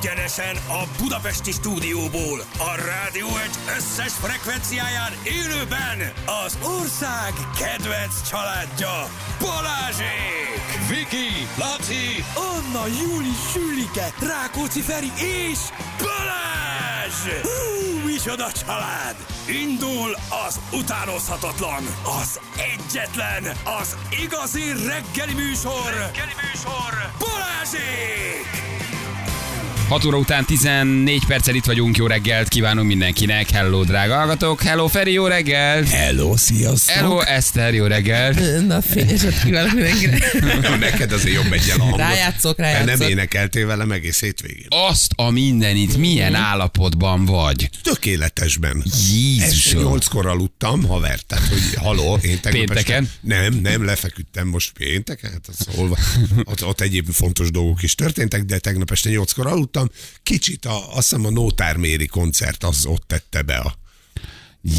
Egyenesen a budapesti stúdióból, a Rádió 1 összes frekvenciáján élőben az ország kedvenc családja, Balázsék! Viki, Laci, Anna, Júli, Sülike, Rákóczi Feri és Balázs! Hú, micsoda család! Indul az utánozhatatlan, az egyetlen, az igazi reggeli műsor, Balázsék! 6 óra után 14 perccel itt vagyunk, jó reggelt kívánunk mindenkinek, hello drága hallgatók, hello Feri, jó reggelt! Hello, sziasztok! Hello Eszter, jó reggelt! Na fényesed kívánok mindenkinek! Neked azért jobb egy ilyen hangot. Rájátszok. Mert nem énekeltél velem egész hétvégén. Azt a mindenit, milyen állapotban vagy? Tökéletesben. Jézusom! 8-kor aludtam, haver, tehát hogy haló, én pénteken? Nem, lefeküdtem most pénteken, hát az hol, ott egyéb fontos dolgok is történtek, de tegnap este 8-kor aludtam. Kicsit azt hiszem a Nótár Mary koncert az ott tette be a...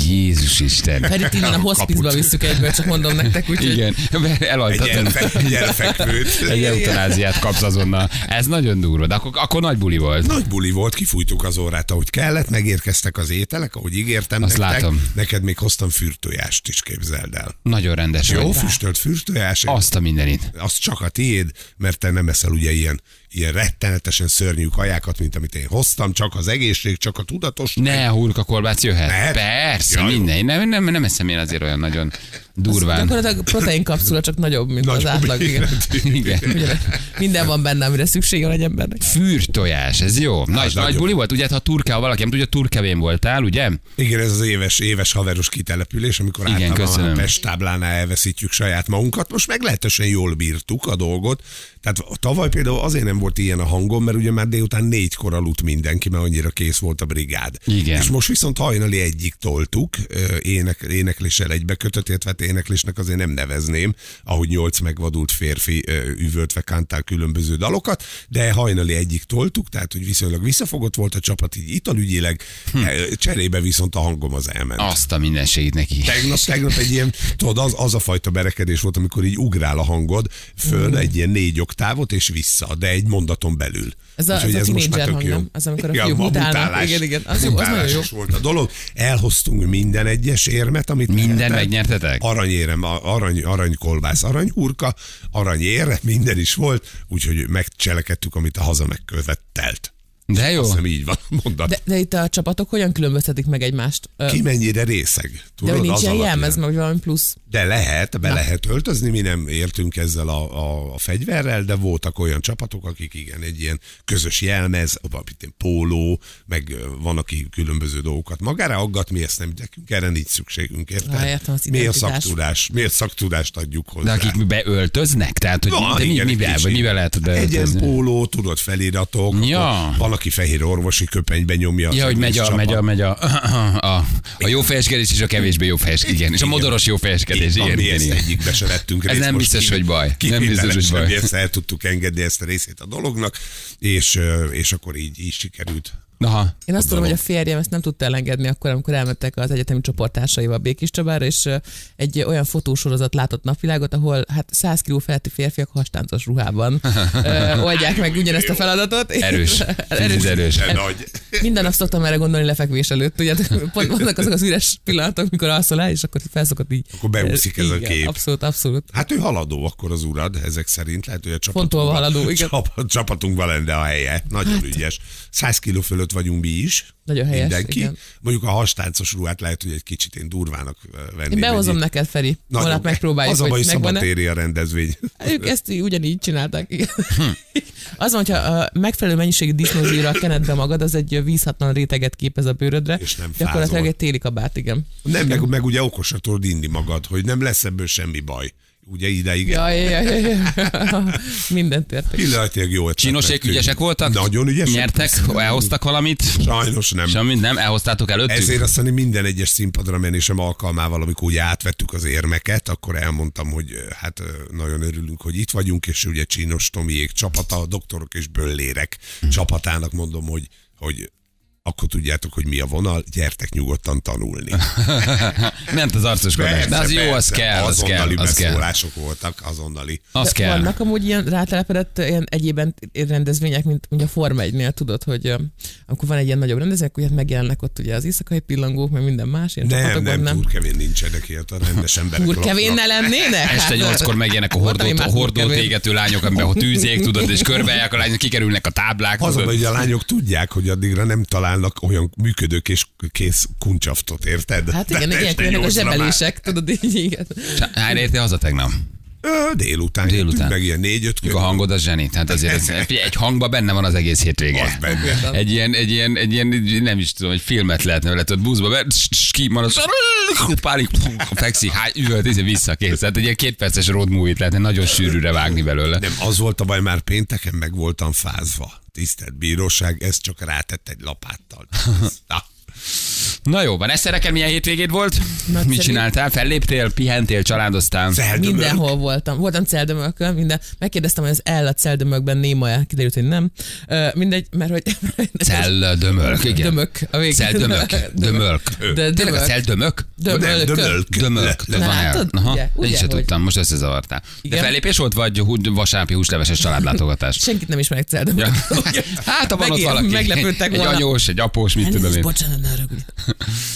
Jézus Isten. Pedig innen a hospicba visszük egyből, csak mondom nektek, úgyhogy... Igen, elaltatom. Egy elfekvőt. Egy eutanáziát kapsz azonnal. Ez nagyon durva, de akkor nagy buli volt. Nagy buli volt, kifújtuk az órát, ahogy kellett, megérkeztek az ételek, ahogy ígértem azt nektek. Látom. Neked még hoztam fürtőjást is, képzeld el. Nagyon rendes. Jó füstölt fürtőjás. Azt a mindenit. Az csak a tiéd, mert te nem eszel ugye ilyen rettenetesen szörnyű kajákat, mint amit én hoztam, csak az egészség, csak a tudatos. Ne, hurkakolbács jöhet. Mert? Persze, ja, minden. Nem eszem én azért olyan nagyon durván. Azt, a protein kapszula csak nagyobb, mint az átlag. Igen. Minden van benne, amire szüksége van egy embernek. Fűrtojás, ez jó. Nagy buli volt, ugye, hát, ha turkával valaki, nem tudja, turkevén voltál, ugye? Igen, ez az éves haveros kitelepülés, amikor általában a Pest táblánál elveszítjük saját magunkat. Most meglehetősen jól bírtuk a dolgot. Tehát tavaly például azért nem volt ilyen a hangom, mert ugye már délután 4-kor aludt mindenki, mert annyira kész volt a brigád. Igen. És most viszont hajnali 1-ig toltuk, énekléssel egybekötött, illetve éneklésnek azért nem nevezném, ahogy 8 megvadult férfi üvöltve kántál különböző dalokat, de hajnali 1-ig toltuk, tehát hogy viszonylag visszafogott volt a csapat így italügyileg, cserébe viszont a hangom az elment. Azt a minden segít neki. Tegnap egy ilyen, tudod, az a fajta berekedés volt, amikor így ugrál a hangod föl egy ilyen 4 oktávot és vissza, de egy mondaton belül. Ez most már tök jó. Az, amikor a fiúk utálnak. Igen, az jó, az nagyon jó. Volt a dolog. Elhoztunk minden egyes érmet, amit megnyertetek. Aranyérem, aranykolbász, aranyhurka, aranyér, minden is volt, úgyhogy megcselekedtük, amit a haza megkövetelt. De jó. Azt hiszem, így van mondat. De itt a csapatok hogyan különböztetik meg egymást? Ki mennyire részeg? Tudod, de nincs ilyen jelmez, meg valami plusz. De lehet, lehet öltözni, mi nem értünk ezzel a fegyverrel, de voltak olyan csapatok, akik igen, egy ilyen közös jelmez, póló, meg van, aki különböző dolgokat magára aggat, mi ezt nem, nekünk erre nincs szükségünk, érted? Miért szaktudást adjuk hozzá? De akik beöltöznek? Tehát, hogy mivel lehet beöltözni? Egyen póló, tudod, feliratok, van, aki fehér orvosi köpenybe nyomja. Ja, hogy megy a jó fejeskedés és a kevésbé jó fejeskedés. Igen. És a modoros jó fejeskedés. Igen. Egyikbe se vettünk részt. Ez nem biztos, hogy baj. Nem biztos, hogy baj. Ezt el tudtuk engedni ezt a részét a dolognak, és akkor így sikerült. Aha. Én azt tudom, hogy a férjem ezt nem tudta elengedni akkor, amikor elmentek az egyetemi csoportársaival Békéscsabára, és egy olyan fotósorozat látott napvilágot, ahol 100 kg feletti férfiak hastáncos ruhában oldják meg ugyanezt a feladatot. Erős. Minden nap szoktam erre gondolni lefekvés előtt, ugye? Pont vannak azok az üres pillanatok, mikor alszol el, és akkor felszokott így. Akkor beúszik ez a kép. Abszolút. Hát ő haladó akkor az urad, ezek szerint lehet, hogy a csapatunkban lenne a helye. Nagyon ügyes. 100 kg fölött vagyunk mi is. Nagyon helyes. Mindenki. Igen. Mondjuk a hastáncos ruhát lehet, hogy egy kicsit én durvának venném. Én behozom neked, Feri. Holnap megpróbáljuk, az hogy megvan-e. Az a baj, szabatéri a rendezvény. Ők ezt ugyanígy csinálták. Az, hogyha a megfelelő mennyiségű disznózsírral kened be magad, az egy vízhatlan réteget képez a bőrödre. És nem fázol. Gyakorlatilag egy téli kabát, igen. Nem, meg ugye okosra tudod inni magad, hogy nem lesz ebből semmi baj. Ugye ideig? Jaj. Mindent értek. Pillanatilag jó. Csinosék ügyesek voltak? Nagyon ügyesek. Nyertek? Elhoztak valamit? Sajnos nem. Semmit nem? Elhoztátok előttük? Ezért azt mondom, minden egyes színpadra menésem alkalmával, amikor ugye átvettük az érmeket, akkor elmondtam, hogy hát nagyon örülünk, hogy itt vagyunk, és ugye Csinos Tomiék csapata, a doktorok és böllérek csapatának mondom, hogy akkor tudjátok, hogy mi a vonal, gyertek nyugodtan tanulni. Ment az arcoskodás, de az jó, az kell. Azonnali beszólások voltak, azonnali. Az kell. Vannak amúgy ilyen rátelepedett ilyen egyéb rendezvények, mint a Forma 1-nél, tudod, hogy amikor van egy ilyen nagyobb rendezvény, akkor megjelennek ott ugye az éjszakai pillangók, meg minden más. Nem, Úrkevén nincsenek ilyet a rendes emberek. Úrkevén ne lennének? Este 8-kor megjelenek a hordót égető lányok, amiben tűzjék, tudod, és körbeják a lányok, kikerülnek a táblák. Az, hogy a lányok tudják, hogy addigra nem találnak olyan működők és kész kuncsaftot, érted? Hát igen, ilyenek a zsebelések, tudod, így igen. Hány érte haza tegnap? Délután. Meg ilyen 4-5 körül. A hangod az zseni. Hát azért egy hangban benne van az egész hétvége. Az benne. Egy ilyen, nem is tudom, egy filmet lehetne vele, tudod, buszba, mert kimarad, pálik, fekszik, üvölt, visszakész. Tehát egy ilyen 2 perces road movie-t lehetne nagyon sűrűre vágni belőle. Nem, az volt a baj, már pénteken meg voltam fázva. Tisztelt bíróság, ez csak rátett egy lapáttal. Na jó, van, Eszter, neked milyen hétvégéd volt? Nagyszerű. Mit csináltál? Felléptél, pihentél, családoztál? Celldömölk. Mindenhol voltam. Voltam Celldömölkön, minden. Megkérdeztem, hogy az a Celldömölkben néma-e. Kiderült, hogy nem. Mindegy, mert hogy... Celldömölk, igen. Dömök. Celldömölk. Dömölk. Tényleg a Celldömölk? Dömölk. Én sem tudtam, most összezavartál. De fellépés volt, vagy vasárnapi húsleveses családlátogatás? Senkit nem ismerek Celldömölk. Hát, ha van ott valaki. Meglepődtek volna. Egy anyós, egy após, mit tudom én.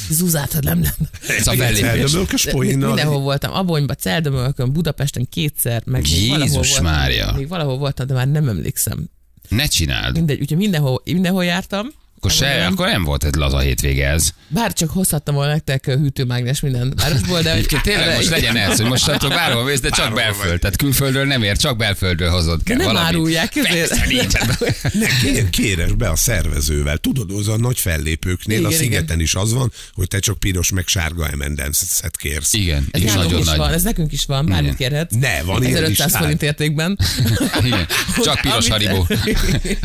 Zúzáltad, nem lenne. Mindenhol voltam, Abonyba, Celldömölkön, Budapesten 2-szer, meg Jézus Mária. Még valahol voltam, de már nem emlékszem. Ne csináld. Mindegy, úgyhogy mindenhol jártam. Akkor nem volt egy laza hétvége ez. Bár csak hozhattam volna nektek hűtőmágnes minden városból, de... Tényleg most legyen ez, hogy most csak bárhol mész, de csak belföld. Tehát külföldről nem ér, csak belföldről hozod kell. De nem árulják ezért. Kéres be a szervezővel. Tudod, az a nagy fellépőknél, igen, a Szigeten igen. Is az van, hogy te csak piros meg sárga M&M-et kérsz. Igen. Ez és nagyon is nagy. Van, ez nekünk is van, bármit kérhetsz. Ne, van ilyen 1500 forint értékben. Csak piros Haribó.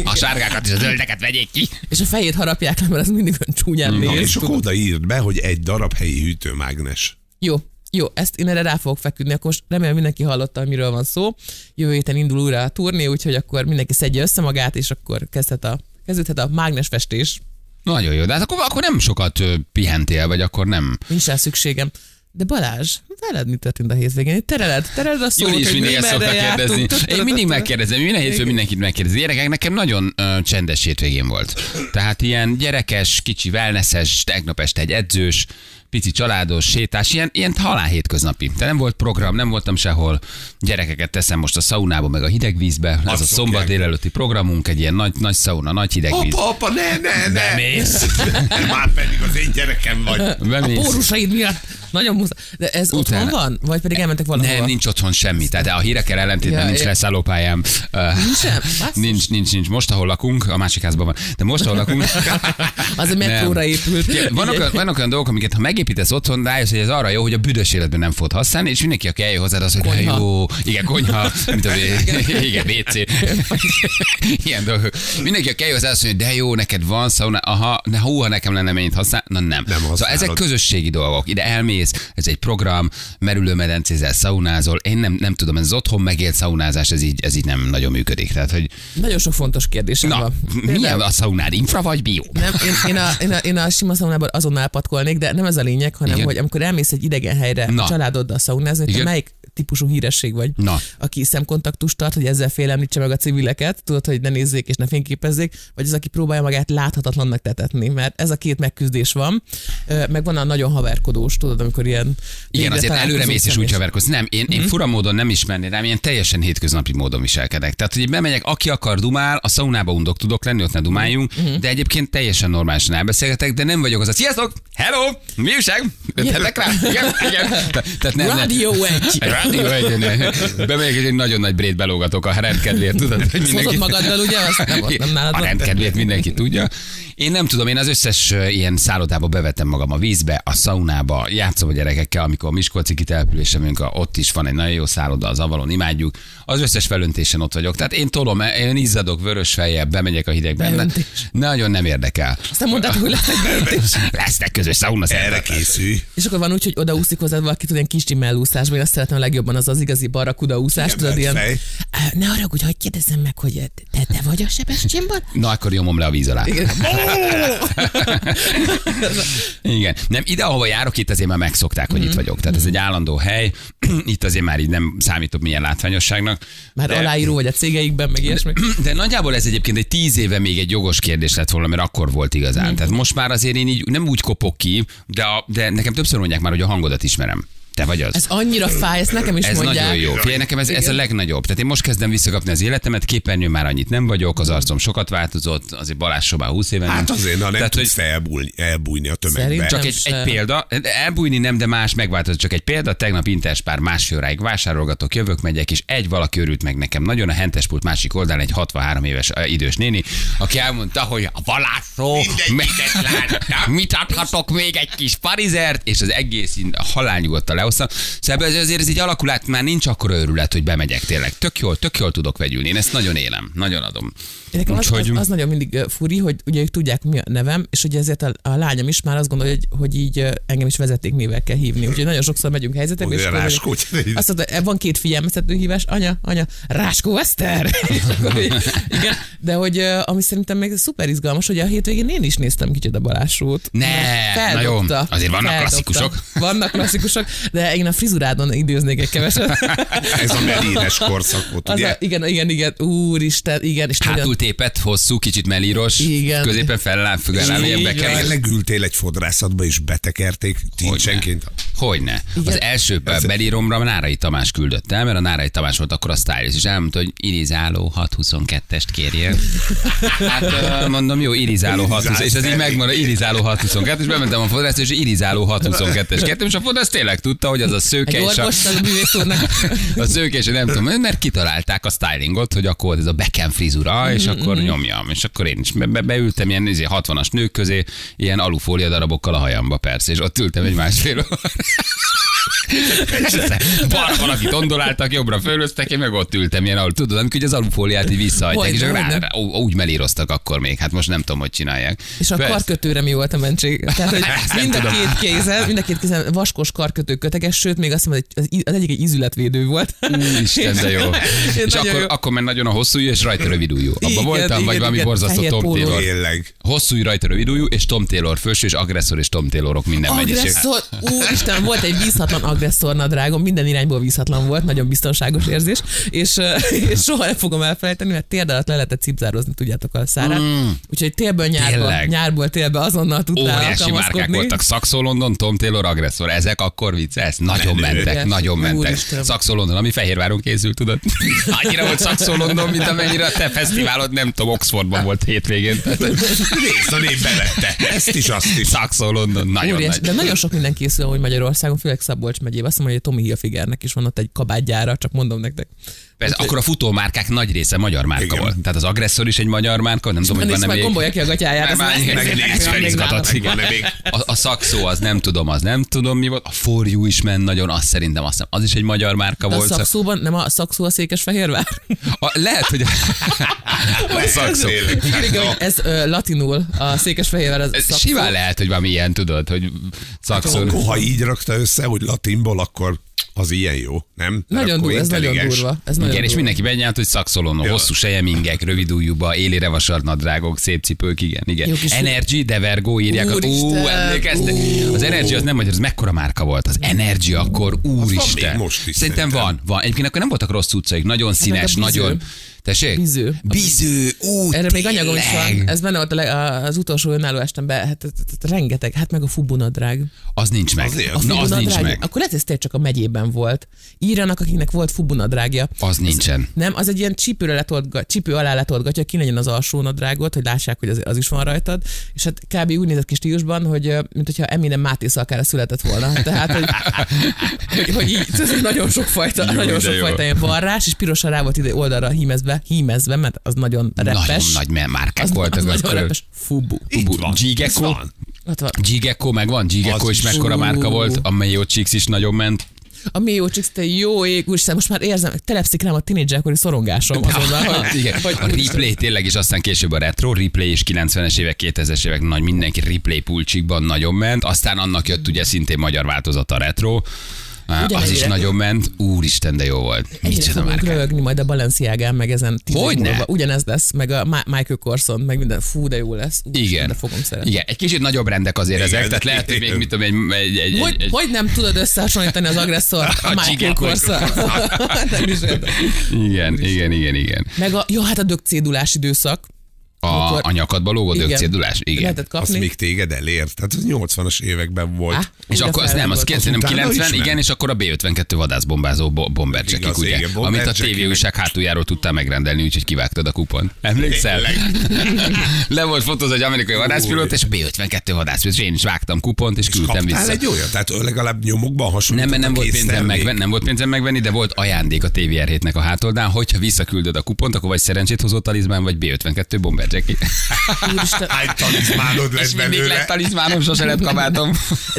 A sárgákat és a zöldeket vegyék ki. És a hét harapják le, mert az mindig olyan csúnyán néz. És akkor odaírd be, hogy 1 darab helyi hűtőmágnes. Jó, ezt én erre rá fogok feküdni, akkor remélem mindenki hallotta, miről van szó. Jövő héten indul újra a turné, úgyhogy akkor mindenki szedje össze magát, és akkor kezdődhet a mágnesfestés. Nagyon jó, de hát akkor nem sokat pihentél, vagy akkor nem. Nincs rá szükségem. De Balázs, veled mi történt a hétvégén? Tereled a szót, hogy mindig ezt szoktak kérdezni. Én mindig megkérdezem, minden hétfőn mindenkit megkérdezi. Gyerekek, nekem nagyon csendes hétvégén volt. Tehát ilyen gyerekes, kicsi wellnesses, tegnap este egy edzős, pici családos, sétás, ilyen halál hétköznapi. Tehát nem volt program, nem voltam sehol. Gyerekeket teszem most a szaunába, meg a hideg vízbe. Ez a szombat délelőtti programunk, egy ilyen nagy szauna, nagy hideg víz. Apa, ne. Bemész. Már pedig az én gyerekem vagy. Bemész. A pórusaid miatt nagyon muszáj. De ez utána... otthon van? Vagy pedig elmentek valahova? Nem, nincs otthon semmi. Tehát a hírekkel ellentétben nincs leszállópályám. Nincs. Most, ahol lakunk, a másik házban van. De most, ahol lakunk... Az a metróra épült. Vannak olyan dolgok, amiket ha megépítesz otthon, rájössz, hogy ez arra jó, hogy a büdös életben nem fogod használni, és mindenki, aki eljön hozzád, az, hogy konyha. Jó, igen, konyha, mint a igen, WC. Ilyen dolgok. Mindenki, aki eljön hozzád, azt mondja, de jó, neked van szauna, aha, de ha nekem lenne mennyit használ, na nem. Szóval ezek közösségi dolgok. Ide elmész, ez egy program, merülőmedencézel, szaunázol, én nem tudom, ez az otthon megélt szaunázás, ez így nem nagyon működik. Tehát, hogy... Nagyon sok fontos kérdés. Na, milyen a szaunád, infra vagy bio? Nem, én a sima szaunában azonnal patkolnék, de nem ez a lényeg, hanem igen. Hogy amikor elmész egy idegen helyre, na. Családoddal szaunázni, hogy te melyik típusú híresség vagy, na. Aki szemkontaktust tart, hogy ezzel félemlítse meg a civileket, tudod, hogy ne nézzék és ne fényképezzék, vagy az, aki próbálja magát láthatatlannak tetetni, mert ez a két megküzdés van, meg van a nagyon haverkodós, tudod, amikor ilyen... Igen, azért előre mész és úgy haverkodsz. Nem, én fura módon nem ismerné rám, ilyen teljesen hétköznapi módon viselkedek. Tehát, hogy bemegyek, aki akar dumál, a szaunába undok tudok lenni, ott ne dumáljunk, de egyébként teljesen normálisan elbeszélgetek, de nem vagyok az a sziasztok, hello, mi újság? Öthetek rá? Igen. Tehát Rádió 1. Bemegyek, egy nagyon nagy brét belógatok a rendkedvéért, tudod? Hozott magaddal, ugye? A rendkedvéért mindenki tudja. Én nem tudom, én az összes ilyen szállodába bevetem magam, a vízbe, a szaunába, játszom a gyerekekkel, amikor a miskolci kitelepülésünk, ott is van egy nagyon jó szálloda, az Avalon, imádjuk. Az összes felöntésen ott vagyok. Tehát én tolom, én izzadok, vörös fejjel, bemegyek a hidegben. Nagyon nem érdekel. Aztán mondtátok, hogy lesznek közös szauna erre készül. És akkor van úgy, hogy odaúszik hozzád valaki, tudod, ilyen kis mellúszásban, én azt szeretem a legjobban, az az igazi barrakuda úszás, tudod, ilyen... Ne haragudj, hogy kérdezzem meg, hogy te vagy a sebességben? Na, akkor jomom le a víz alá. Igen. Nem, ide, ahova járok, itt azért már megszokták, hogy itt vagyok. Tehát ez egy állandó hely. Itt azért már így nem számítok milyen látványosságnak. Már de... aláíró vagy a cégeikben, meg ilyesmi. De nagyjából ez egyébként egy 10 éve még egy jogos kérdés lett volna, mert akkor volt igazán. Tehát most már azért én így nem úgy kopok ki, de nekem többször mondják már, hogy a hangodat ismerem. Te vagy az. Ez annyira fáj, ezt nekem is mondják. Ez nagyon jó. Figyelj, nekem ez a legnagyobb. Tehát én most kezdem visszakapni az életemet, képernyőn már annyit nem vagyok, az arcom sokat változott, azért Balázs 20 éve. Hát azért, ha nem tudsz elbújni a tömegbe. Csak egy példa, elbújni nem, de más megváltozott. Csak egy példa, tegnap Interspár másfél óráig vásárolgatok, jövök, megyek, és egy valaki örült meg nekem nagyon a hentespult másik oldalán, egy 63 éves idős néni, aki elmondta, hogy a Balázsról mit adhatok még egy kis parizert, és az egész halálnyugodt a hosszan. Szóval azért ez így alakul át, már nincs akkora örület, hogy bemegyek tényleg. Tök jól tudok vegyülni. Én ezt nagyon élem, nagyon adom. Nekem az nagyon mindig furi, hogy ugye ők tudják, mi a nevem, és ugye ezért a lányom is már azt gondolja, hogy így engem is vezeték névvel kell hívni. Úgyhogy nagyon sokszor megyünk helyzetekbe. És Ráskó. Azt mondta, van két figyelmeztető hívás, anya, Ráskó Eszter. Igen, de hogy ami szerintem meg szuper izgalmas, hogy a hétvégén én is néztem kicsit a Balázsút. Na jó, azért vannak klasszikusok. De én a frizurádon időznék egy keveset. Ez a melíres korszak volt, ugye? Igen, úristen, igen. És hátul nagyon... tépett, hosszú, kicsit melíros, igen. Középen fellámfüggel, ilyen bekever. Legültél egy fodrászatba és betekerték tincsenként. Hogyne. Az első belíromra Nárai Tamás küldött el, mert a Nárai Tamás volt akkor a stylist, és elmondta, hogy irizáló 622-est kérjél. Hát mondom, jó, irizáló 622-est, és ez így megmondta, irizáló 622-est, és bementem a fodrászat, és irizáló 622-est kértem, és a fodrász tényleg tudta, hogy az a szőke és a szőke, és nem tudom, mert kitalálták a stylingot, hogy akkor ez a beken frizura, és akkor nyomjam, és akkor én is beültem ilyen 60-as nők közé, ilyen alufólia darabokkal a hajamba, persze, és ott ültem egy másfél balra valakit ondoláltak, jobbra fölöztek, én meg ott ültem ilyen, ahol tudod, amikor az alufóliát így visszahajtják, és rá, úgy melíroztak akkor még, hát most nem tudom, hogy csinálják. És a karkötőre mi volt a mentség? Tehát, hogy mind a két kézzel vaskos karkötő köteges, sőt, még azt mondom, hogy az egyik egy ízületvédő volt. Úristen, de jó. És akkor már nagyon a hosszújú, és rajta rövidújú. Abba voltam, vagy valami borzasztó Tom Tailor. Hosszújú, rajta rövidújú, és Tom Tailor felső, és Agresszor és Tom Tailorok minden mennyiség. Úristen, volt egy vízhatlan agresszornadrágom, minden irányból vízhatlan volt, nagyon biztonságos érzés, és soha nem fogom elfelejteni, mert térd alatt le lehetett cipzározni, tudjátok, a szárát. Úgyhogy télből nyárból télbe azonnal tudtál alkalmazkodni. Óriási márkák voltak, Szakszó London, Tom Tailor, Agresszor, ezek akkor vicc, ez nagyon mentek. Szakszó London, ami Fehérváron készült, tudod? Annyira volt Szakszó London, mint amennyire a te fesztiválod, nem tudom, Oxfordban volt hétvégén. Nézd a nép belette, ezt is, azt is. Szakszó London, nagyon nagy. De nagyon sok minden készül, hogy Magyarországon, főleg Szabolcs megyében. Azt mondom, hogy a Tommy Hilfigernek is van ott egy kabátgyára, csak mondom nektek. Akkor a futómárkák nagy része magyar márka volt. Tehát az Agresszor is egy magyar márka, nem tudom, hogy van-e még... Gombolja ki a gatyáját. A Szakszó, az nem tudom mi volt. A For You is men nagyon, azt szerintem az is egy magyar márka volt. A Szakszóban, nem a Szakszó a Székesfehérvár? Lehet, hogy... A Szakszó. Ez latinul, a Székesfehérvár az Szakszó. Simán lehet, hogy valami ilyen, tudod, hogy Szakszó. Ha így rakta össze, hogy latinból, akkor... Az ilyen jó, nem? Nagyon durva, ez nagyon durva. Igen, és mindenki benyált, hogy szakszolon, hosszú sejemingek, rövidújúba, élére vasart nadrágok, szép cipők, igen. Energy, Devergo, írják. Emlékeztek? Az Energy az nem magyar, az mekkora márka volt. Az Energy akkor, úristen. Szerintem van. Egyébként akkor nem voltak rossz utcaik, nagyon színes, nagyon... Tessék? Biző. Erre még anyagom is van. Ez benne volt az utolsó önálló estemben. Hát, rengeteg. Hát meg a Fubu nadrág. Az nincs meg. Az nincs meg. Akkor lehet, ez tényleg csak a megyében volt. Írjanak, akiknek volt Fubu nadrágja. Az nincsen. Nem, az egy ilyen csípő alá letoltgatja, ki legyen az alsó nadrágot, hogy lássák, hogy az is van rajtad. És hát kb. Úgy nézett ki stílusban, hogy mint hogyha Eminem Mátészalkára született volna. Tehát, hogy így, nagyon sokfajta ilyen varrás, és pirosan rá volt ide oldalra hímezve, mert az nagyon repes. Nagyon nagy márkák voltak. Az nagyon repes. Fubu. G-E-K-O. G-E-K-O megvan. G-E-K-O is mekkora márka volt. A Mayo Chix is nagyon ment. A Mayo Chix, te jó ég, úristen, most már érzem, telepszik rám a tínédzserkori szorongásom azonnal. A Replay tényleg, és aztán később a Retro, Replay is 90-es évek, 2000-es évek, nagy mindenki Replay pulcsikban nagyon ment, aztán annak jött ugye szintén magyar változata a Retro. Az is nagyon ment, úristen, de jó volt. Micsoda márka. Röhögni majd a Balenciagán, meg ezen 10 év múlva. Ugyanez lesz, meg a Michael Korson, meg minden, fú, de jó lesz. Igen. De fogom szeretni. Igen, egy kicsit nagyobb rendek azért ezek, tehát lehet, hogy még mit tudom, hogy nem tudod összehasonlítani az agresszor a Michael Korson. Igen. Meg a, jó, hát a dögcédulás időszak. A nyakadba lógott dögcédulás? Igen. Lehetett kapni. Azt még téged elért? Tehát az 80-as években volt. És akkor az nem, az 90, igen, és akkor a B52 vadászbombázó bomber jackik, ugye? Igen, bomber amit a tévéújság hátuljáról tudtál megrendelni, úgyhogy kivágtad a kupon. Emlékszel? Le volt fotóz egy amerikai vadászpilót, és a B52 vadászpilót, és én is vágtam kupont, és küldtem vissza. És kaptál egy olyat? Tehát legalább nyomokban hasonlítottak. Nem volt pénzem megvenni, de volt ajándék a TVR7-nek a hátoldán, hogyha visszaküldöd a kupont, akkor vagy szerencsét hozó talizmán, vagy B52 bomber jackik. Hány talizmánod lesz belőle? Még lett talizmánom, sose lett kabátom.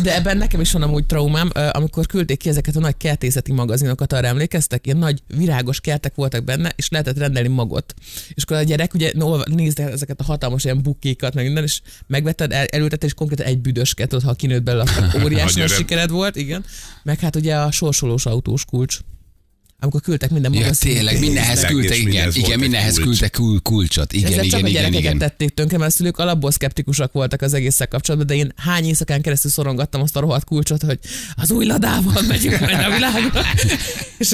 De ebben nekem is van amúgy traumám, amikor küldték ki ezeket a nagy kertészeti magazinokat, arra emlékeztek, ilyen nagy virágos kertek voltak benne, és lehetett rendelni magot. És akkor a gyerek ugye nézd ezeket a hatalmas ilyen bukékat, meg minden, és megvetted, elültetted, és konkrétan egy büdösket, ott, ha kinőtt belőle, akkor óriási nagy sikered volt, igen. Meg hát ugye a sorsolós autós kulcs. Amikor küldtek minden magazint. Ja, tényleg, mindenhez küldtek, igen, mindenhez küldtek kulcsot. Igen. Tették tönkre, mert a szülők alapból szkeptikusak voltak az egésszel kapcsolatban, de én hány éjszakán keresztül szorongattam azt a rohadt kulcsot, hogy az új Ladával megyünk majd a világon. És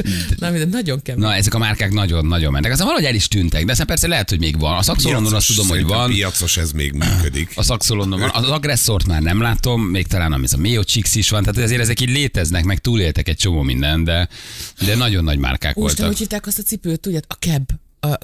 nagyon kemény. Na, ezek a márkák nagyon-nagyon mennek. Aztán valahogy el is tűntek, de aztán persze lehet, hogy még van. A Szakszó London, azt tudom, hogy van. A piacos ez még működik. A Szakszó London van. Az agresszort már nem látom, még talán a Mayo Chix is van, tehát azért ezek így léteznek, meg túléltek egy csomó minden, de nagyon nagy márkák voltak. Úristen, hogy hívták azt a cipőt, tudjad? A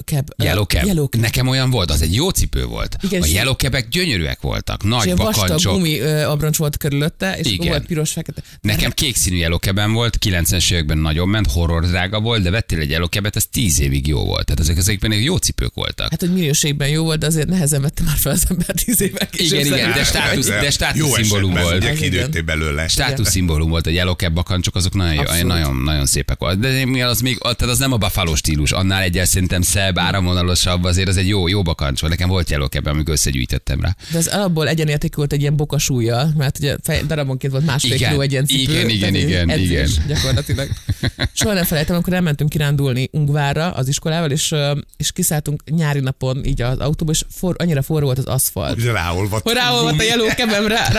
Cab. Yellow Cab. Nekem olyan volt, az egy jó cipő volt. Igen, a Yellow Cabek gyönyörűek voltak, nagy bakancsok. Vastag gumi abroncs volt körülötte, és volt piros-fekete. Nekem kék színű Yellow Cabem volt, 90-es években nagyon ment, horror drága volt, de vettél egy Yellow Cabet, ez 10 évig jó volt. Tehát ezekben jó cipők voltak. Hát, hogy minőségben jó volt, de azért nehezen vettem már fel az ember 10 évvel később. Igen, de státuszszimbólum volt. Jó időt belőle. Státuszszimbólum volt, a Yellow Cab bakancsok, azok nagyon szépek voltak. De az még, tehát az nem a Buffalo stílus, annál egyel szerintem szebb, áramvonalosabb, azért az egy jó bakancs volt. Nekem volt Yellow Cab, amikor összegyűjtöttem rá. De az alapból egyenértékű volt egy ilyen bokas ujjal, mert ugye darabonként volt másfél kiló egy ilyen cipő. Igen. Gyakorlatilag. Soha nem felejtem, amikor elmentünk kirándulni Ungvárra az iskolával, és kiszálltunk nyári napon így az autóba, és annyira forró volt az aszfalt. Ugye ráolvadt a Yellow Cabem rá.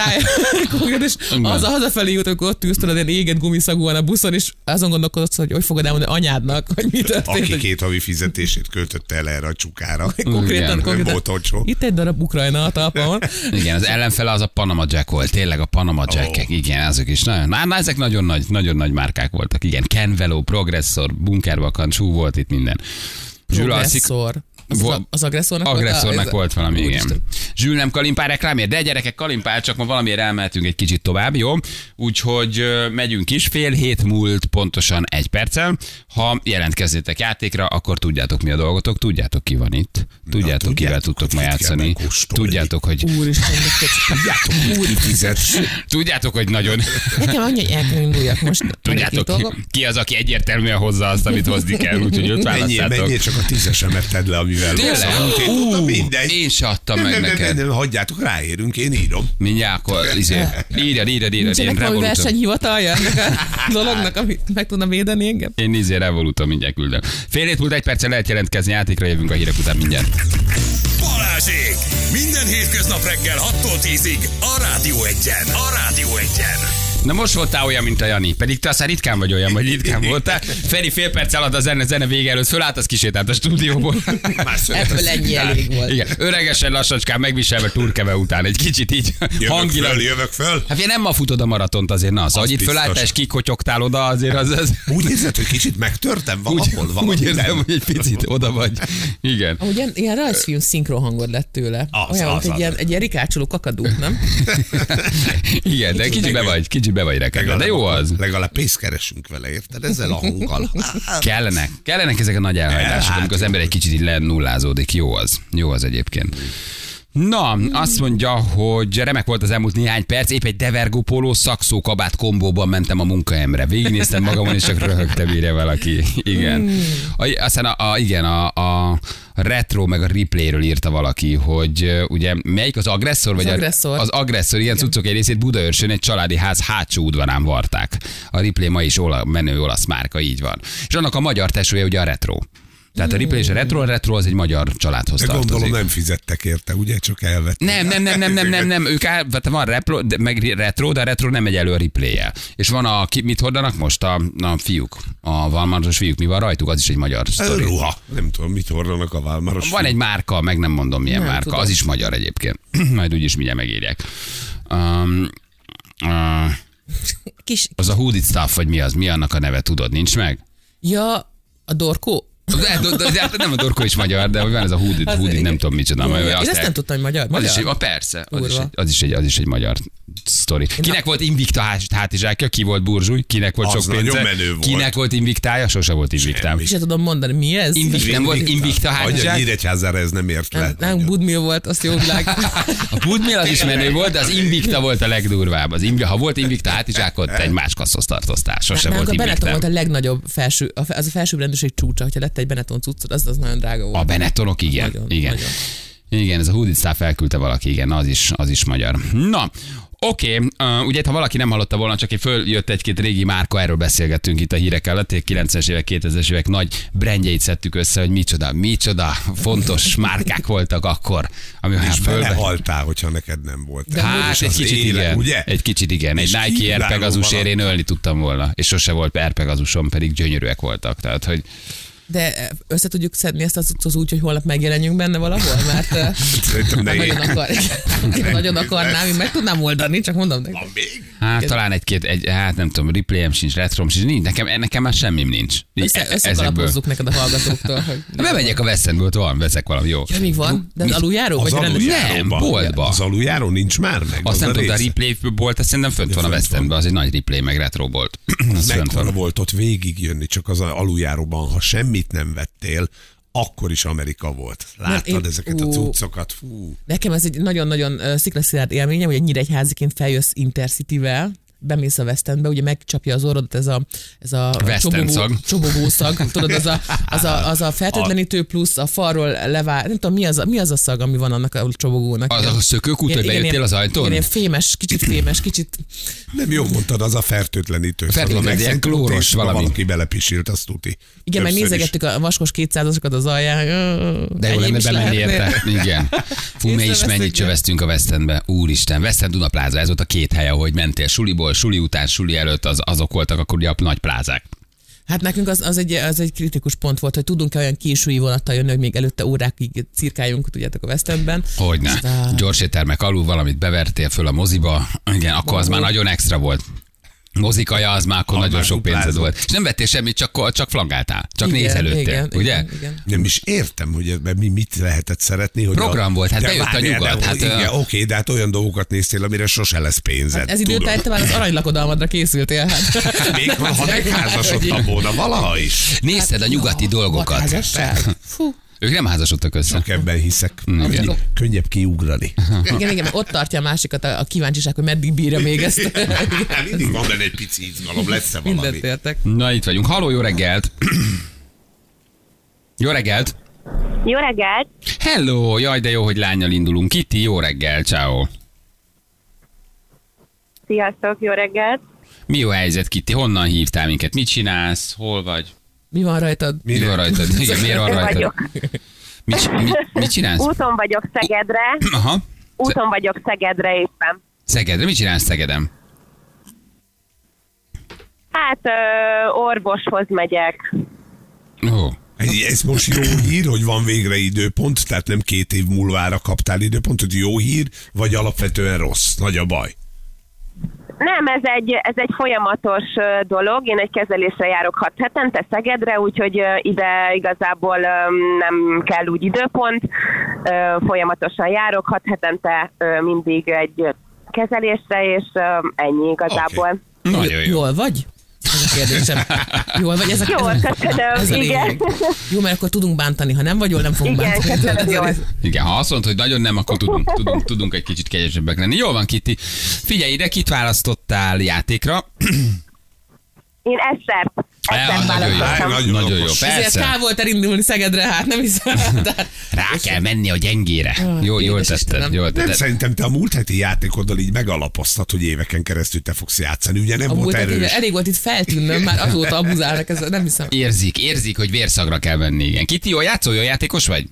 És az a hazafelé jut, amikor ott ülsz, ilyen égett gumiszagúan a buszon, és azon gondolkodsz, hogy fogod elmondani anyádnak, hogy mi történt. Aki két havi fizetését költötte el erre a csukára. Konkrétan. Itt egy darab Ukrajna a talpamon. Igen, az ellenfele az a Panama Jack volt. Tényleg a Panama Jackek. Igen, azok is nagyon, ezek nagyon nagy márkák voltak. Igen, Kenveló, Progresszor, bunkerbakancs, hú, volt itt minden. Progresszor. Az agresszornak volt valami, igen. Zsül nem kalimpár reklámért, de gyerekek kalimpár, csak ma valamiért elmehetünk egy kicsit tovább, jó? Úgyhogy megyünk is, 6:30 múlt pontosan 1 perccel. Ha jelentkeznétek játékra, akkor tudjátok, mi a dolgotok, tudjátok, ki van itt, tudjátok, kivel tudtok ma játszani, tudjátok, hogy... Úristen, tudjátok, hogy nagyon... Nekem annyi, hogy el kell induljak most. Tudjátok, ki az, aki egyértelműen hozza azt, amit hozni kell, úgyhogy őt választátok. Menjél csak a 10-esemet tedd le, amivel hozzá. Én se adtam meg neked. Nem, hagyjátok, ráérünk, én írom. Mindjárt akkor írjad. Nincsenek valami versenyhivatalja a dolognak, amit meg tudna védeni engem? Én Revolutom, mindjárt küldöm. 6:01 lehet jelentkezni, játékra jövünk a hírek után mindjárt. Balázsék! Minden hétköznap reggel 6-10-ig a Rádió 1-en. Na most voltál olyan, mint a Jani, pedig te aztán ritkán vagy olyan, vagy ritkán voltál. Feri fél perc alatt a zene vége előtt fölállt, az kisétált a stúdióból. Ebből ennyi elég volt. Igen, öregesen lassacskán megviselve turkeve után egy kicsit így hangilag. Jövök föl. Hát én nem ma futod a maratont azért, na az, hogy itt fölálltál és kikotyogtál oda, azért az... Úgy érzed, hogy kicsit megtörtem valahol. Úgy érzem, hogy egy picit oda vagy. Igen. Ugyan ilyen rajzfilm szinkrohangod lett tőle. Olyan, egy ilyen rikácsoló kakadú, nem? Igen, de kicsi be vagy, be vagy rekedve, de jó az. Legalább pénzt keresünk vele, érted? Ezzel a hanggal. Kellenek ezek a nagy elhajlások, amikor az ember egy kicsit így lennulázódik. Jó az egyébként. Na, azt mondja, hogy remek volt az elmúlt néhány perc, épp egy Devergo póló szakszó kabát kombóban mentem a munkahelyemre. Végignéztem magamon, és csak röhögtem ére valaki. Igen. Aztán a Retro meg a Replayről írta valaki, hogy ugye melyik az agresszor? Vagy az agresszor. Az agresszor, ilyen cuccok egy részét Budaörsön egy családi ház hátsó udvarán varták. A Ripley ma is menő olasz márka, így van. És annak a magyar tesója ugye a Retro. Tehát a Ripley és a Retro az egy magyar családhoz tartozik. De gondolom nem fizettek érte, ugye? Csak elvették. Nem. Ők van Replo, meg Retro, de a Retro nem megy elő a Ripley-jel. És van mit hordanak most a fiúk? A Valmaros fiúk, mi van rajtuk? Az is egy magyar sztori. Ruha. Nem tudom, mit hordanak a Valmaros fiúk. Van egy márka, meg nem mondom milyen márka. Tudom. Az is magyar egyébként. Majd úgyis mindjárt megírják. Az a hooded stuff, vagy mi az? Mi annak a neve, tudod? Nincs meg? Ja, a Dorko. Nem a Dorko is magyar, de van ez a hoodie, nem tudom micsoda. Én ezt nem tudtam, hogy magyar. Persze, az is egy magyar sztori. Kinek volt Invicta hátizsákja, ki volt burzsúj, kinek volt sok pénze, kinek volt Invictája, sose volt Invictám. És sem tudom mondani, mi ez? Nem volt Invicta hátizsák. Nyíregyházára ez nem ért le. Nem, Budmil volt, azt jó világ. A Budmil az is menő volt, de az Invicta volt a legdurvább. Ha volt Invicta hátizsák, ott egy más kasszhoz tartoztál. Sose volt Invictám. A Benetton volt a legnagyobb felső, az a felsőbbrendűség csúcsa, hogyha lett egy Benetton cuccod, az nagyon drága volt. A Benettonok, igen. Nagyon. Igen, ez a Hooditszá felküldte valaki, igen, az is magyar. Na, oké, ugye ha valaki nem hallotta volna, csak följött egy-két régi márka, erről beszélgettünk itt a hírek előtt, 90-es évek, 2000-es évek nagy brandjeit szedtük össze, hogy micsoda fontos márkák voltak akkor, ami már belehaltál, hogyha neked nem volt. De hát egy kicsit igen. Egy Nike Air Pegasusért én ölni tudtam volna, és sose volt Air Pegasusom, pedig gyönyörűek voltak, tehát hogy... De össze tudjuk szedni ezt az úgy, hogy holnap megjelenjünk benne valahol, mert nagyon akarnám, én meg tudnám oldani, csak mondom neked. Hát talán egy-két, nem tudom, Ripleyem sincs, Retrom sincs, nincs, nekem már semmim nincs. Összekalapozzuk neked a hallgatóktól. Bemegyek a West Endből, van, veszek valami jó. Ja, még van? De az aluljáró? Nem, boltba. Az aluljáró nincs már meg. Azt nem tudom, a Ripley bolt, azt szerintem fönt van a West Endben, az egy nagy Ripley meg Retro bolt. Mekkora volt ott végigjönni, csak az aluljáróban, ha semmi nem vettél, akkor is Amerika volt. Láttad ezeket a cuccokat? Fú. Nekem ez egy nagyon-nagyon sziklaszilárd élményem, hogy egy nyíregyháziként feljössz Intercityvel, bemész a West Endbe, ugye megcsapja az orrodat ez a csobogószag, tudod, az a fertőtlenítő plusz, a falról levár, nem tudom, mi az a szag, ami van annak a csobogónak. Az a szökőkút, hogy bejöttél az ajtón? Igen, fémes, kicsit. Nem jó mondtad, az a fertőtlenítő szag. Ilyen klóros valami. Valaki belepisilt, azt tuti. Igen, mert nézegettük a vaskos 200-asokat az alján. De jó lenne bemenni érte. Igen. Fú, mi is mennyit csöveztünk a West Endbe. Úristen, West End Duna Plaza, ez volt a két hely, ahogy mentél suliból. Suli után, suli előtt azok voltak akkor ugye a nagy plázák. Hát nekünk az egy kritikus pont volt, hogy tudunk-e olyan késői vonattal jönni, hogy még előtte órákig cirkáljunk, tudjátok, a West Endben. Hogyne. Gyors éttermek alul valamit bevertél föl a moziba. Igen, akkor az már nagyon extra volt. Mozikaja, az már akkor nagyon sok pénzed volt. És nem vettél semmit, csak flangáltál. Csak nézelődtél, ugye? Igen. Nem is értem, hogy ebben mit lehetett szeretni. Hogy program volt, hát bejött a nyugat. Oké, de hát olyan dolgokat néztél, amire sose lesz pénzed. Hát ez időtájt, már az aranylakodalmadra készültél. Hát. Még ha megházasodtam volna, valaha is. Nézted a nyugati dolgokat. Fú. Ők nem házasodtak össze. Csak ebben hiszek. Könnyebb kiugrani. Igen, ott tartja a másikat a kíváncsiság, hogy meddig bírja még ezt. Mindig van benne egy pici izgalom, lesz-e valami. Mindent értek. Na, itt vagyunk. Halló, jó reggelt! Jó reggelt! Jó reggelt! Hello! Jaj, de jó, hogy lánnyal indulunk. Kitty, jó reggel, ciao. Sziasztok, jó reggelt! Mi a helyzet, Kitty? Honnan hívtál minket? Mit csinálsz? Hol vagy? Mi van rajtad? Igen, miért van rajtad? Mit csinálsz? Úton vagyok Szegedre. Aha. Úton vagyok Szegedre éppen. Szegedre? Mit csinálsz Szegedem? Hát orvoshoz megyek. Oh. Ez most jó hír, hogy van végre időpont, tehát nem 2 év múlvára kaptál időpontot. Jó hír, vagy alapvetően rossz? Nagy a baj. Nem, ez egy folyamatos dolog. Én egy kezelésre járok 6 hetente Szegedre, úgyhogy ide igazából nem kell úgy időpont. Folyamatosan járok 6 hetente mindig egy kezelésre, és ennyi igazából. Okay. Nagyon jó. Jól vagy? ez a kérdésem. Jól vagy ezek? Jól, köszönöm, igen. Jó, mert akkor tudunk bántani, ha nem vagy jól, nem fogunk bántani. Köszönöm, igen, ha azt mondod, hogy nagyon nem, akkor tudunk egy kicsit kegyesebbek lenni. Jól van, Kitty. Figyelj ide, kit választottál játékra? Én ezt választottam. Nagyon jó, persze. Ezért távol elindulni Szegedre, hát nem hiszem. Rá kell menni a gyengére. Jól tetted, jól tetted. Szerintem te a múlt heti játékoddal így megalapoztad, hogy éveken keresztül te fogsz játszani. Ugye nem volt erős. Elég volt itt feltűnnöm, már azóta abuzálnak, ez nem hiszem. Érzik, hogy vérszagra kell venni, igen. Kitty, jól játszol, jól játékos vagy?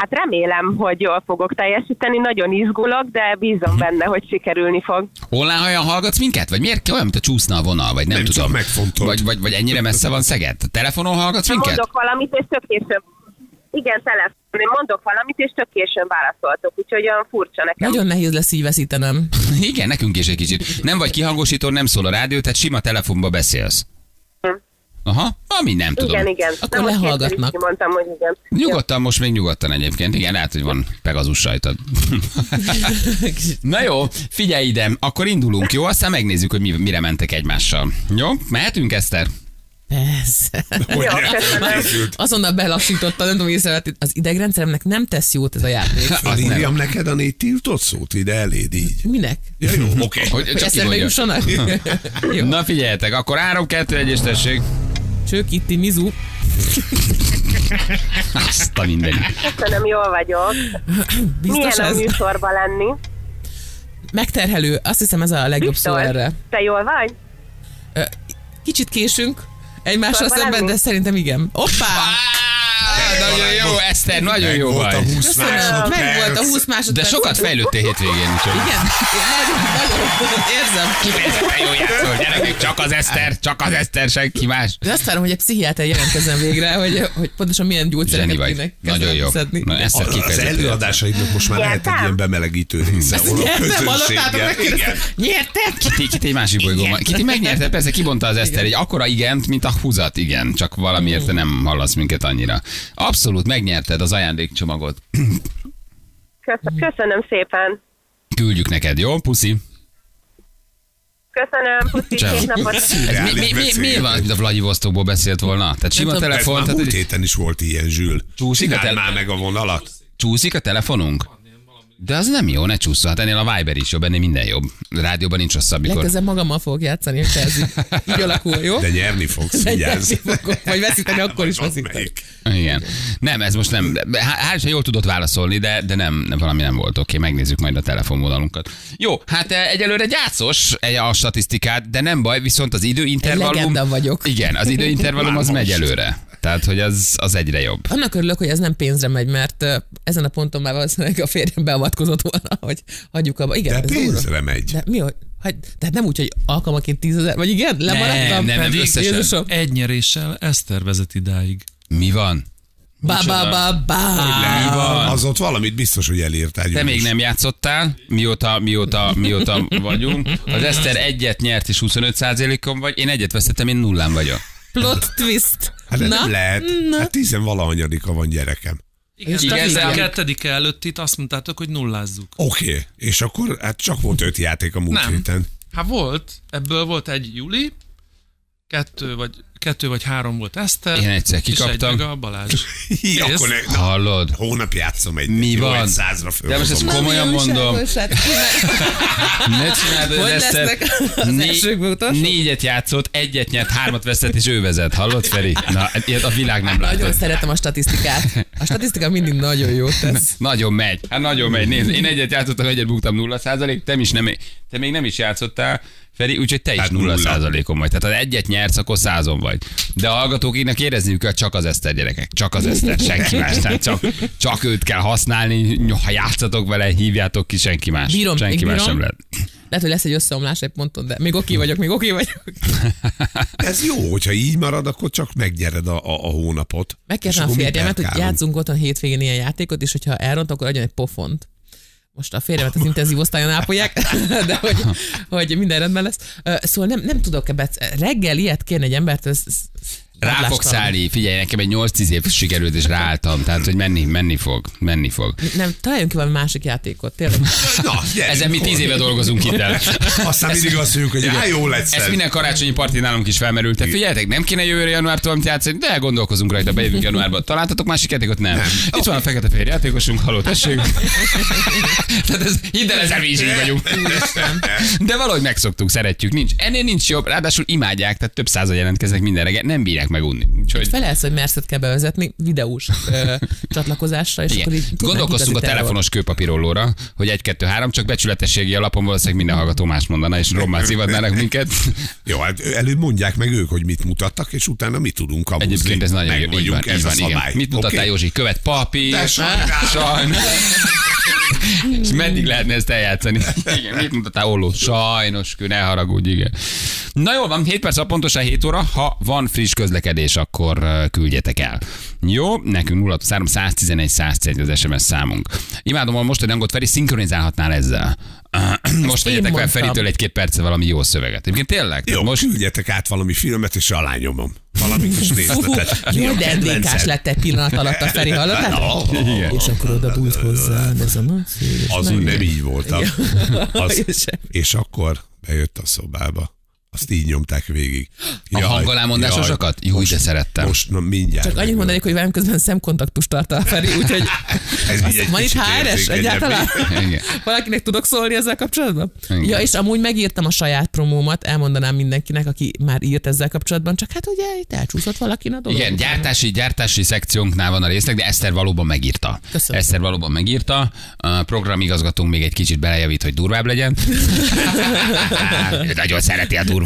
Hát remélem, hogy jól fogok teljesíteni, nagyon izgulok, de bízom benne, hogy sikerülni fog. Online olyan hallgatsz minket? Vagy miért olyan, mint a csúszna a vonal? Vagy nem tudom. Vagy ennyire messze van Szeged? A telefonon hallgatsz minket? Mondok valamit, és tök később. Igen, telefonon. Mondok valamit, és tök későn válaszoltok. Úgyhogy olyan furcsa nekem. Nagyon nehéz lesz így veszítenem. Igen, nekünk is egy kicsit. Nem vagy kihangosító, nem szól a rádió, tehát sima telefonba beszélsz. Aha, ami nem tudom. Igen. Akkor nem lehallgatnak. Mondtam, hogy igen. Nyugodtan, most még nyugodtan egyébként. Igen, lehet, hogy van Pegazus sajtad. Na jó, figyelj ide, akkor indulunk, jó? Aztán megnézzük, hogy mire mentek egymással. Jó? Mehetünk, Eszter? Persze. Jó, azonnal belassította, nem tudom, észrevetni. Az idegrendszeremnek nem tesz jót ez a játék. Írjam neked a 4 tiltott szót ide eléd így. Minek? Ja, jó, oké. Hogy eszembe jussanak. Na figyeljetek, akkor 3-2-1 és tessék. Cső, Kitty, mizu. Azt a minden. Köszönöm, jól vagyok. Milyen a műsorban lenni? Megterhelő. Azt hiszem, ez a legjobb szó erre. Te jól vagy? Kicsit késünk. Egymással szemben, de szerintem igen. Oppá! Nagyon jó, Eszter, nagyon jó vagy. Megvolt a 20 másodperc. De sokat fejlődtél hétvégén. Igen, nagyon érzem. Kifejezetten jól játszol, gyerekek, csak az Eszter, senki más. De azt várom, hogy egy pszichiáter jelentkezzen végre, hogy pontosan milyen gyógyszereket kéne. Nagyon jó. Az előadásaidnak most már lehet egy ilyen bemelegítő része. Nyertem, hallottátok megkérdezni. Nyerted? Kitty másik bolygó van. Kitty megnyerte, persze kibonta az Eszter egy akkora igent, mint a húzat igen, csak valamiért nem hallasz minket annyira. Abszolút, megnyerted az ajándékcsomagot. Köszönöm szépen. Küldjük neked, jó? Puszi. Köszönöm, puszi, két napot. Mi van, mint a Vladivosztokból beszélt volna? Tehát sima telefon. Ez már múlt héten is volt ilyen, Zsül. Csinálj már meg a vonalat. Csúszik a telefonunk? De az nem jó, ne csúszol. Hát ennél a Viber is jobb, ennél minden jobb. Rádióban nincs rosszabb, mikor... Legközelebb magammal fogok játszani, hogy ez így alakul, jó? De nyerni fogsz, vigyázz. Vagy veszíteni, akkor is veszíteni. Igen. Nem, ez most nem... Hát jól tudott válaszolni, de nem, valami nem volt. Oké, megnézzük majd a telefonvonalunkat. Jó, hát egyelőre gyászos a statisztikát, de nem baj, viszont az időintervallum... Legenda vagyok. Igen, az időintervallum az megy előre. Tehát, hogy az egyre jobb. Annak örülök, hogy ez nem pénzre megy, mert ezen a ponton már valószínűleg a férjem beavatkozott volna, hogy hagyjuk abba. Igen, de pénzre óra. Megy. De mi, tehát nem úgy, hogy alkalmaként 10 000, vagy igen, lemaradtam. Nem, összesen. Egy nyeréssel Eszter vezet idáig. Mi van? Az ott valamit biztos, hogy elírtál. Te még nem játszottál, mióta vagyunk. Az Eszter egyet nyert és 25%-on vagy, én egyet vesztettem, én nullán vagyok. Plot twist. Hát na, nem lehet. Na. Hát 10 valahanyadika van gyerekem. Igen, de a 2. előtt itt azt mondtátok, hogy nullázzuk. Oké. És akkor hát csak volt 5 játék a múlt héten. Hát volt, ebből volt egy Juli, 2 vagy 3 volt Eszter. Én egyszer kikaptam. És egy meg a Balázs. Akkor hallod. Hónap játszom egyet. Mi van? Egy 100-ra fölhozom. De most ezt komolyan mondom. Ne csináld, hogy Eszter 4-et játszott, 1-et nyert, 3-at veszett, és ő vezet. Hallod, Feri? Na, ilyet a világ nem látott. Nagyon szeretem a statisztikát. A statisztika mindig nagyon jót tesz. Nagyon megy. Hát nagyon megy. Nézd, én 1-et játszottam, 1-et buktam 0%, te még nem is játszottál. Feri, úgyhogy te is 0%-on vagy. Tehát ha 1-et nyersz, akkor 100-on vagy. De a hallgatóknak érezniük kell, csak az Eszter gyerekek. Csak az Eszter, senki más. Csak őt kell használni, ha játszatok vele, hívjátok ki, senki más. Bírom, senki más sem lehet. Lehet, hogy lesz egy összeomlás egy ponton, de még oké vagyok. Ez jó, hogyha így marad, akkor csak megnyered a hónapot. Megkértem a férjemet, hogy játszunk otthon hétvégén ilyen játékot, és hogyha elront, akkor adjon egy pofont. Most a férjemet az intenzív osztályon ápolják, de hogy minden rendben lesz. Szóval nem tudok reggel ilyet kérni egy embert, ez Rá fogsz állni, figyelj, nekem egy 8-10 év sikerült, és ráálltam, tehát hogy menni fog. Nem, találjunk ki valami másik játékot, tényleg. Ezen mi 10 éve dolgozunk itt el. Aztán mindig azt mondjuk, hogy á, jó lesz. Ez minden karácsonyi parti nálunk is felmerült. Tehát figyeljetek, nem kéne jövőre januártól amit játszani, de gondolkozunk rajta, bejövünk januárba. Találtatok másik játékot? Nem. Itt van a fekete-fehér játékosunk, halló, tessék. Tehát hidd el, ezzel mi is így vagyunk. De valahogy megszoktuk, szeretjük, nincs. Ennél nincs jobb, ráadásul imádják, tehát több százal jelentkeznek minden reggel, nem bírják megunni. Úgyhogy... Felelsz, hogy merszet kell bevezetni videós csatlakozásra, és igen. Akkor így... Gondolkoztunk a telefonos kőpapírollóra, hogy 1, 2, 3, csak becsületességi alapon valószínűleg minden hallgató más mondaná, és rommát szívadnának minket. Jó, hát előbb mondják meg ők, hogy mit mutattak, és utána mi tudunk kamuzni. Egyébként ez nagyon jó, így van, igen. Mit mutattál, okay. Józsi? Követ papír, sajnos. És meddig lehetne ezt eljátszani? Igen, mit mutattál, Olló? Sajnos, ne haragudj, igen. Na jól van, 7 perc a pontosan 7 óra, ha van friss közlekedés, akkor küldjetek el. Jó, nekünk 0-3-111-111 az SMS számunk. Imádom, hogy mostani hangot Feri szinkronizálhatnál ezzel. Most vegyetek fel Feritől egy-két perce valami jó szöveget. Egyébként tényleg? Jó, most küldjetek át valami filmet, és alányomom. Valami kis részletet. Jó, de edvénkás lett egy pillanat alatt a Feri, hallottál? És akkor oda bújt hozzá. Az úgy nem így voltam. És akkor bejött a szobába. Azt így nyomták végig. A hangolámondásosakat? Jó, de szerettem. Most na, mindjárt. Csak annyit mondanék, hogy velem közben szemkontaktust tart a Feri, úgyhogy van is HR-es egyáltalán. Valakinek tudok szólni ezzel kapcsolatban? Igen. Ja, és amúgy megírtam a saját promómat, elmondanám mindenkinek, aki már írt ezzel kapcsolatban, csak hát ugye itt elcsúszott valakin a dolog. Igen, gyártási szekciónknál van a résznek, de Eszter valóban megírta. Köszönöm. Eszter valóban megírta. A programigazgatónk még egy kicsit belejavít, hogy durvább legyen. Nagyon szereti a durvább.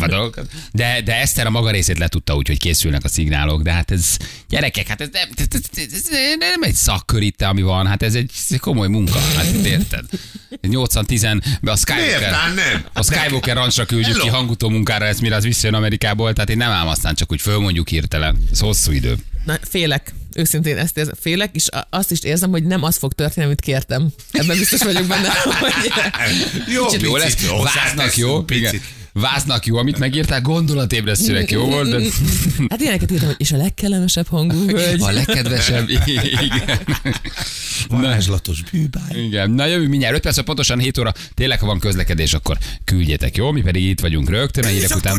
De Eszter a maga részét letudta, úgyhogy készülnek a szignálok, de hát ez, gyerekek, hát ez nem egy szakkör itt, ami van, hát ez egy komoly munka, hát érted? 80-10, a Skywalker rancsra küldjük ki hangutó munkára, ezt mire az visszajön Amerikából, tehát én nem ám aztán csak úgy fölmondjuk hirtelen, ez hosszú idő. Na, félek. Őszintén ezt érzem. Félek, és azt is érzem, hogy nem az fog történni, amit kértem. Ebben biztos vagyok benne, hogy... Jó lesz, váznak jó, igen. Váznak jó, amit megírtál, gondolatébresztőnek jó volt. De... Hát ilyeneket írtam, és a legkellemesebb hangú hölgy. A legkedvesebb, igen. Varázslatos bűbány. Igen, na jövő mindjárt 5 perc, pontosan 7 óra. Tényleg, ha van közlekedés, akkor küldjetek, jó? Mi pedig itt vagyunk rögtön, a hírek után.